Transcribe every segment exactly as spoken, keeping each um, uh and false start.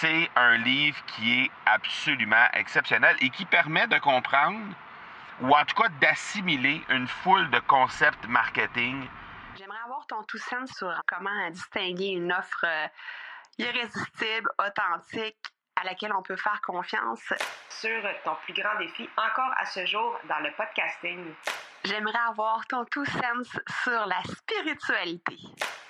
c'est un livre qui est absolument exceptionnel et qui permet de comprendre, ou en tout cas d'assimiler, une foule de concepts marketing. J'aimerais avoir ton tout sens sur comment distinguer une offre irrésistible, authentique, à laquelle on peut faire confiance. Sur ton plus grand défi encore à ce jour dans le podcasting. J'aimerais avoir ton tout sens sur la spiritualité.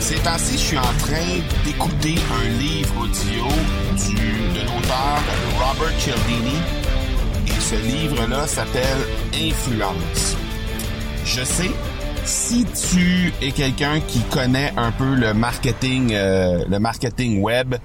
Ces temps-ci, je suis en train d'écouter un livre audio du, de l'auteur Robert Cialdini et ce livre-là s'appelle Influence. Je sais, si tu es quelqu'un qui connaît un peu le marketing, euh, le marketing web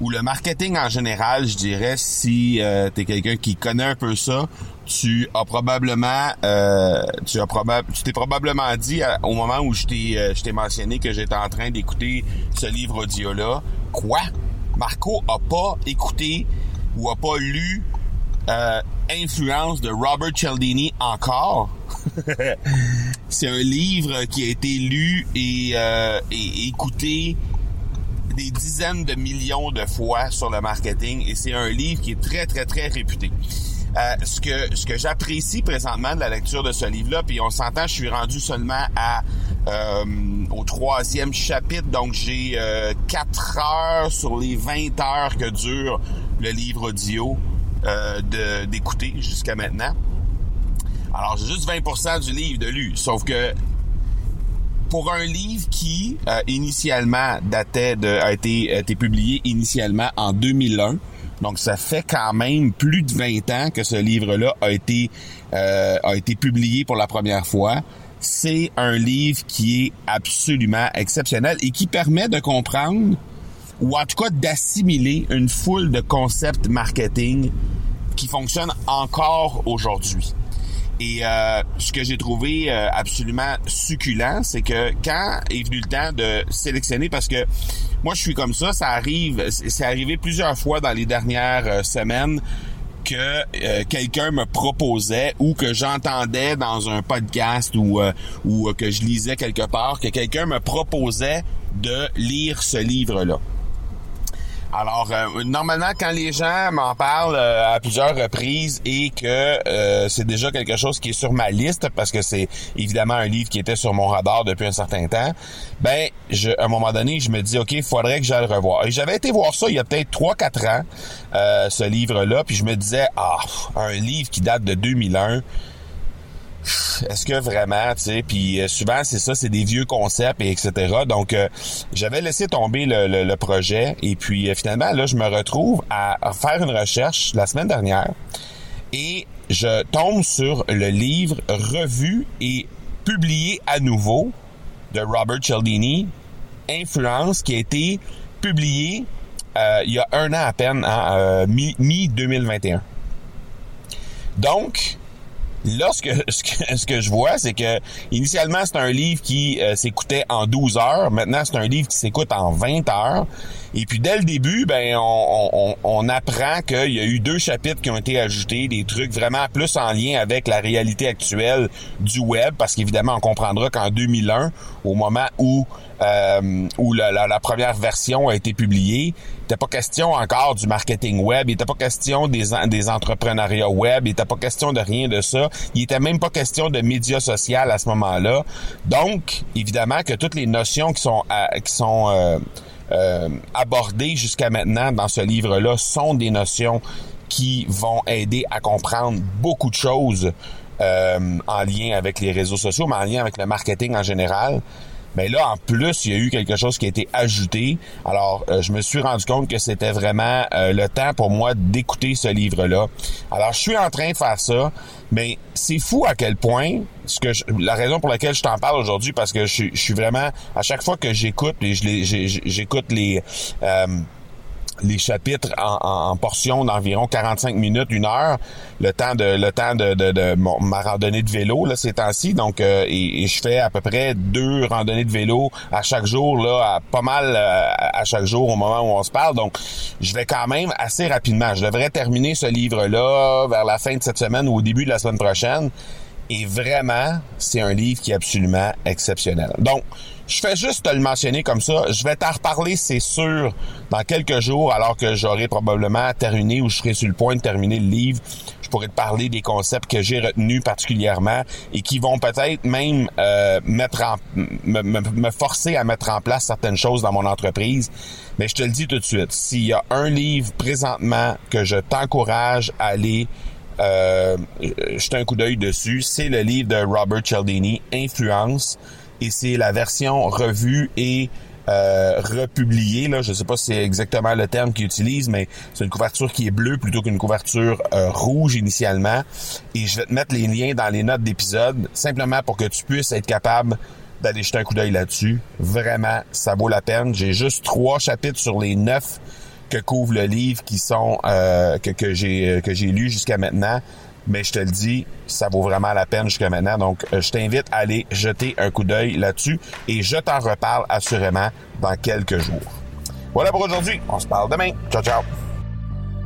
ou le marketing en général, je dirais, si euh, tu es quelqu'un qui connaît un peu ça, tu as probablement, euh, tu as proba- tu t'es probablement dit euh, au moment où je t'ai, euh, je t'ai mentionné que j'étais en train d'écouter ce livre audio-là, quoi? Marco a pas écouté ou a pas lu euh, Influence de Robert Cialdini encore? C'est un livre qui a été lu et, euh, et écouté des dizaines de millions de fois sur le marketing et c'est un livre qui est très, très, très réputé. Euh, ce que ce que j'apprécie présentement de la lecture de ce livre-là, puis on s'entend, je suis rendu seulement à euh, au troisième chapitre, donc j'ai euh, quatre heures sur les vingt heures que dure le livre audio euh, de, d'écouter jusqu'à maintenant. Alors, j'ai juste vingt pour cent du livre de lu, sauf que pour un livre qui, euh, initialement, datait de a été, a été publié initialement en deux mille un, donc, ça fait quand même plus de vingt ans que ce livre-là a été euh, a été publié pour la première fois. C'est un livre qui est absolument exceptionnel et qui permet de comprendre, ou en tout cas d'assimiler, une foule de concepts marketing qui fonctionnent encore aujourd'hui. Et euh, ce que j'ai trouvé euh, absolument succulent, c'est que quand est venu le temps de sélectionner, parce que moi je suis comme ça, ça arrive, c'est arrivé plusieurs fois dans les dernières euh, semaines que euh, quelqu'un me proposait ou que j'entendais dans un podcast ou euh, ou euh, que je lisais quelque part, que quelqu'un me proposait de lire ce livre-là. Alors, euh, normalement, quand les gens m'en parlent euh, à plusieurs reprises et que euh, c'est déjà quelque chose qui est sur ma liste, parce que c'est évidemment un livre qui était sur mon radar depuis un certain temps, ben, je, à un moment donné, je me dis, OK, il faudrait que j'aille le revoir. Et j'avais été voir ça il y a peut-être trois quatre ans, euh, ce livre-là, puis je me disais, ah, un livre qui date de deux mille un, est-ce que vraiment, tu sais, puis souvent c'est ça, c'est des vieux concepts et etc. Donc euh, j'avais laissé tomber le, le, le projet et puis euh, finalement là je me retrouve à faire une recherche la semaine dernière et je tombe sur le livre revu et publié à nouveau de Robert Cialdini, Influence, qui a été publié euh, il y a un an à peine, hein, euh, mi-deux mille vingt et un. Donc là, ce que, ce que, ce que je vois, c'est que initialement, c'est un livre qui euh, s'écoutait en douze heures. Maintenant, c'est un livre qui s'écoute en vingt heures. Et puis, dès le début, ben, on, on, on apprend qu'il y a eu deux chapitres qui ont été ajoutés, des trucs vraiment plus en lien avec la réalité actuelle du web, parce qu'évidemment, on comprendra qu'en deux mille un, au moment où euh, où la, la, la première version a été publiée, il n'était pas question encore du marketing web, il n'était pas question des, des entrepreneuriats web, il n'était pas question de rien de ça, il n'était même pas question de médias sociaux à ce moment-là. Donc, évidemment que toutes les notions qui sont à, qui sont euh, euh, abordées jusqu'à maintenant dans ce livre-là sont des notions qui vont aider à comprendre beaucoup de choses euh, en lien avec les réseaux sociaux, mais en lien avec le marketing en général. Mais là, en plus, il y a eu quelque chose qui a été ajouté. Alors, euh, je me suis rendu compte que c'était vraiment euh, le temps pour moi d'écouter ce livre-là. Alors, je suis en train de faire ça, mais c'est fou à quel point, ce que je, la raison pour laquelle je t'en parle aujourd'hui, parce que je, je suis vraiment, à chaque fois que j'écoute, et je les, j'écoute les... Euh, les chapitres en, en, en portions d'environ quarante-cinq minutes, une heure, le temps de le temps de, de, de, de mon, ma randonnée de vélo là ces temps-ci, donc euh, et, et je fais à peu près deux randonnées de vélo à chaque jour là, à, pas mal euh, à chaque jour au moment où on se parle, donc je vais quand même assez rapidement. Je devrais terminer ce livre-là vers la fin de cette semaine ou au début de la semaine prochaine. Et vraiment, c'est un livre qui est absolument exceptionnel. Donc, je fais juste te le mentionner comme ça. Je vais t'en reparler, c'est sûr, dans quelques jours, alors que j'aurai probablement terminé ou je serai sur le point de terminer le livre. Je pourrais te parler des concepts que j'ai retenus particulièrement et qui vont peut-être même euh, mettre en, me, me, me forcer à mettre en place certaines choses dans mon entreprise. Mais je te le dis tout de suite, s'il y a un livre présentement que je t'encourage à aller Euh, jeter un coup d'œil dessus, c'est le livre de Robert Cialdini, Influence, et c'est la version revue et euh, republiée. Là, je ne sais pas si c'est exactement le terme qu'il utilise, mais c'est une couverture qui est bleue plutôt qu'une couverture euh, rouge initialement. Et je vais te mettre les liens dans les notes d'épisode, simplement pour que tu puisses être capable d'aller jeter un coup d'œil là-dessus. Vraiment, ça vaut la peine. J'ai juste trois chapitres sur les neuf que couvre le livre qui sont euh, que que j'ai que j'ai lu jusqu'à maintenant, mais je te le dis, ça vaut vraiment la peine jusqu'à maintenant. Donc je t'invite à aller jeter un coup d'œil là-dessus et je t'en reparle assurément dans quelques jours. Voilà pour aujourd'hui, on se parle demain. Ciao ciao.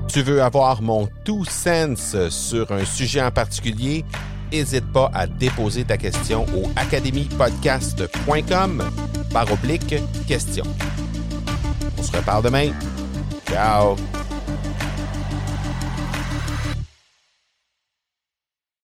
Tu veux avoir mon two cents sur un sujet en particulier? N'hésite pas à déposer ta question au academypodcast point com par oblique question. On se reparle demain. Ciao!